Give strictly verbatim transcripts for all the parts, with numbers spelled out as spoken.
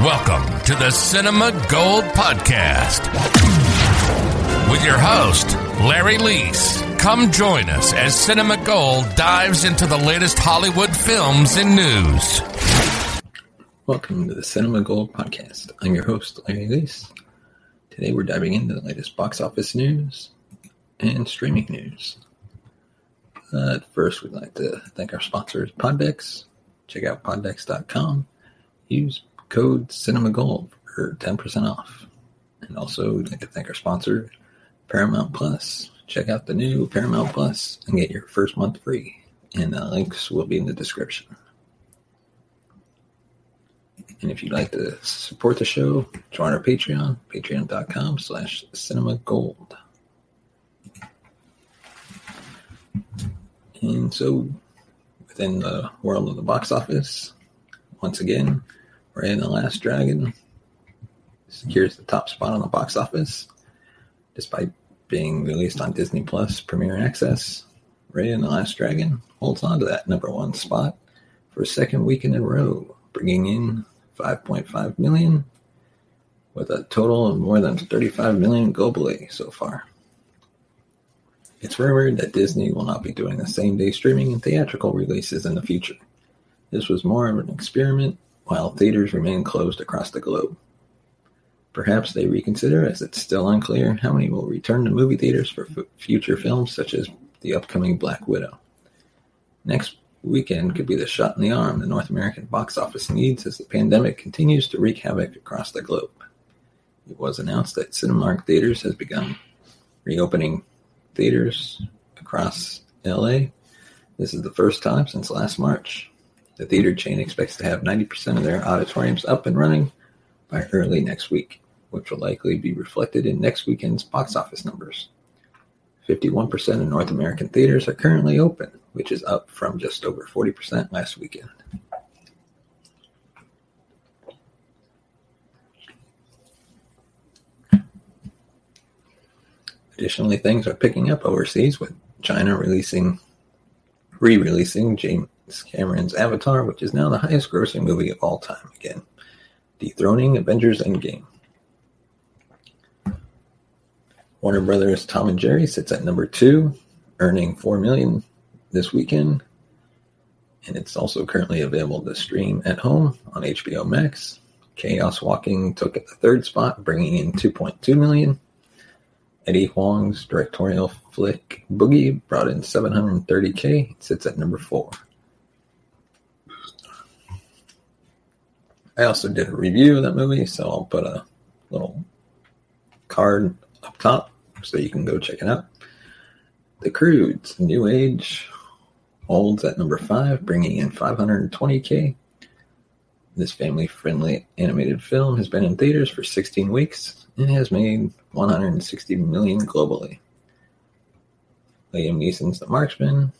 Welcome to the Cinema Gold Podcast with your host, Larry Lease. Come join us as Cinema Gold dives into the latest Hollywood films and news. Welcome to the Cinema Gold Podcast. I'm your host, Larry Lease. Today we're diving into the latest box office news and streaming news. Uh, first, we'd like to thank our sponsors, Poddex. Check out poddex dot com. Use code CinemaGold for ten percent off. And also, we'd like to thank our sponsor, Paramount Plus. Check out the new Paramount Plus and get your first month free. And the links will be in the description. And if you'd like to support the show, join our Patreon, patreon dot com slash cinemagold. And so, within the world of the box office, once again, Raya and the Last Dragon secures the top spot on the box office. Despite being released on Disney Plus Premier Access, Raya and the Last Dragon holds on to that number one spot for a second weekend in a row, bringing in five point five million dollars with a total of more than thirty-five million dollars globally so far. It's rumored that Disney will not be doing the same-day streaming and theatrical releases in the future. This was more of an experiment while theaters remain closed across the globe. Perhaps they reconsider, as it's still unclear how many will return to movie theaters for f- future films such as the upcoming Black Widow. Next weekend could be the shot in the arm the North American box office needs as the pandemic continues to wreak havoc across the globe. It was announced that Cinemark Theaters has begun reopening theaters across L A. This is the first time since last March. The theater chain expects to have ninety percent of their auditoriums up and running by early next week, which will likely be reflected in next weekend's box office numbers. fifty-one percent of North American theaters are currently open, which is up from just over forty percent last weekend. Additionally, things are picking up overseas, with China releasing, re-releasing James Cameron's Avatar, which is now the highest grossing movie of all time again, dethroning Avengers: Endgame. Warner Brothers' Tom and Jerry sits at number two, earning four million dollars this weekend, and it's also currently available to stream at home on H B O Max. Chaos Walking took at the third spot, bringing in two point two million dollars. Eddie Huang's directorial flick Boogie brought in seven hundred thirty thousand dollars and sits at number four. I also did a review of that movie, so I'll put a little card up top so you can go check it out. The Croods New Age holds at number five, bringing in five hundred twenty thousand dollars. This family-friendly animated film has been in theaters for sixteen weeks and has made one hundred sixty million dollars globally. Liam Neeson's The Marksman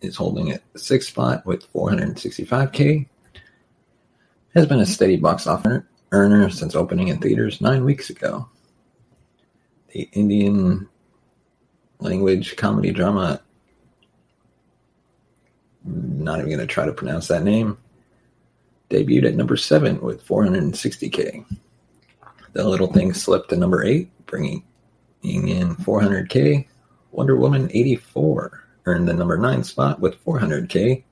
is holding at the sixth spot with four hundred sixty-five thousand dollars. has been a steady box office earner since opening in theaters nine weeks ago. The Indian language comedy drama, not even going to try to pronounce that name, debuted at number seven with four hundred sixty thousand. The Little Things slipped to number eight, bringing in four hundred thousand. Wonder Woman eighty-four earned the number nine spot with four hundred thousand.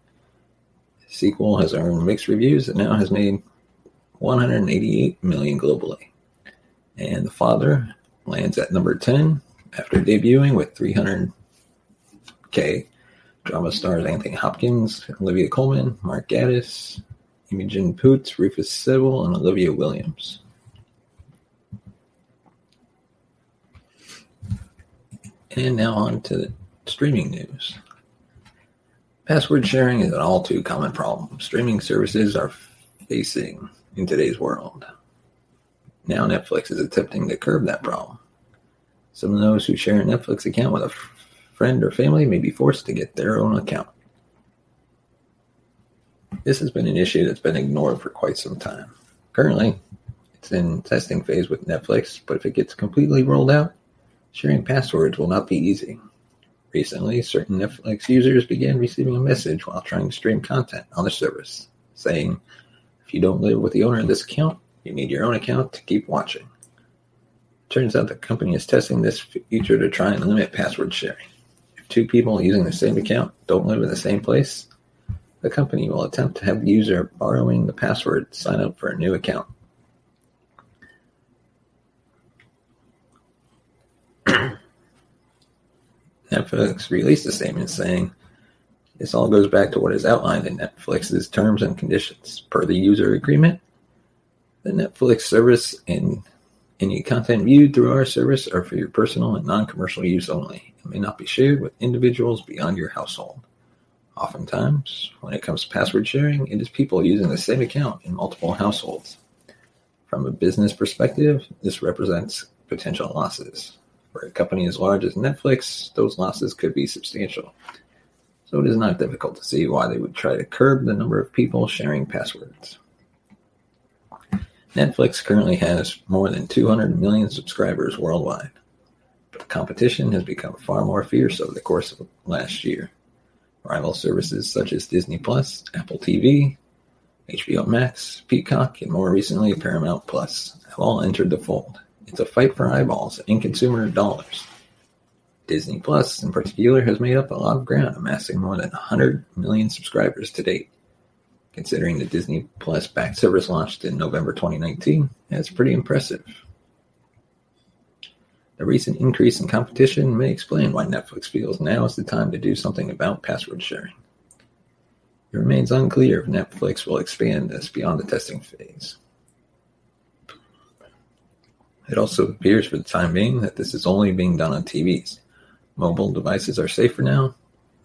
The sequel has earned mixed reviews and now has made one hundred eighty-eight million dollars globally. And The Father lands at number ten after debuting with three hundred thousand. Drama stars Anthony Hopkins, Olivia Colman, Mark Gatiss, Imogen Poots, Rufus Sewell, and Olivia Williams. And now on to the streaming news. Password sharing is an all too common problem streaming services are facing in today's world. Now Netflix is attempting to curb that problem. Some of those who share a Netflix account with a friend or family may be forced to get their own account. This has been an issue that's been ignored for quite some time. Currently, it's in testing phase with Netflix, but if it gets completely rolled out, sharing passwords will not be easy. Recently, certain Netflix users began receiving a message while trying to stream content on the service, saying, if you don't live with the owner of this account, you need your own account to keep watching. It turns out the company is testing this feature to try and limit password sharing. If two people using the same account don't live in the same place, the company will attempt to have the user borrowing the password sign up for a new account. Netflix released a statement saying, this all goes back to what is outlined in Netflix's terms and conditions. Per the user agreement, the Netflix service and any content viewed through our service are for your personal and non-commercial use only. It may not be shared with individuals beyond your household. Oftentimes, when it comes to password sharing, it is people using the same account in multiple households. From a business perspective, this represents potential losses. For a company as large as Netflix, those losses could be substantial. So it is not difficult to see why they would try to curb the number of people sharing passwords. Netflix currently has more than two hundred million subscribers worldwide, but competition has become far more fierce over the course of last year. Rival services such as Disney Plus, Apple T V, H B O Max, Peacock, and more recently Paramount Plus have all entered the fold. It's a fight for eyeballs and consumer dollars. Disney Plus, in particular, has made up a lot of ground, amassing more than one hundred million subscribers to date. Considering the Disney Plus backed service launched in November twenty nineteen, that's pretty impressive. The recent increase in competition may explain why Netflix feels now is the time to do something about password sharing. It remains unclear if Netflix will expand this beyond the testing phase. It also appears for the time being that this is only being done on T Vs. Mobile devices are safer now.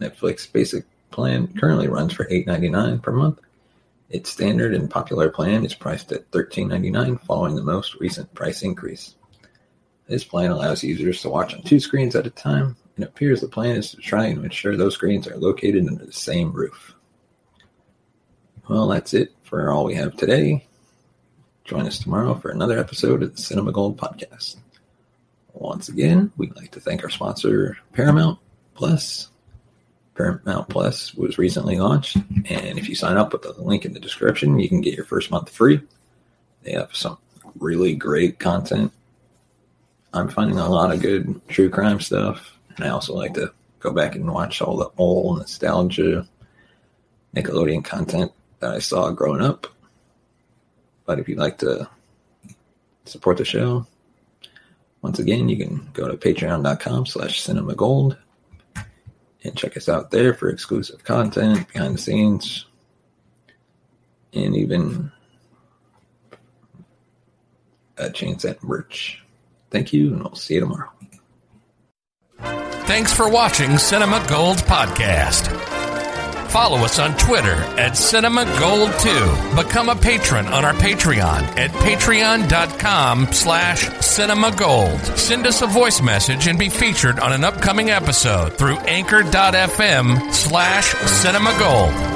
Netflix basic plan currently runs for eight dollars and ninety-nine cents per month. Its standard and popular plan is priced at thirteen dollars and ninety-nine cents following the most recent price increase. This plan allows users to watch on two screens at a time, and it appears the plan is to try and ensure those screens are located under the same roof. Well, that's it for all we have today. Join us tomorrow for another episode of the Cinema Gold Podcast. Once again, we'd like to thank our sponsor, Paramount Plus. Paramount Plus was recently launched, and if you sign up with the link in the description, you can get your first month free. They have some really great content. I'm finding a lot of good true crime stuff, and I also like to go back and watch all the old nostalgia Nickelodeon content that I saw growing up. But if you'd like to support the show, once again, you can go to patreon.com slash cinemagold and check us out there for exclusive content, behind the scenes, and even a chance at merch. Thank you, and we'll see you tomorrow. Thanks for watching Cinema Gold Podcast. Follow us on Twitter at Cinema Gold two. Become a patron on our Patreon at patreon.com slash cinemagold. Send us a voice message and be featured on an upcoming episode through anchor.fm slash cinemagold.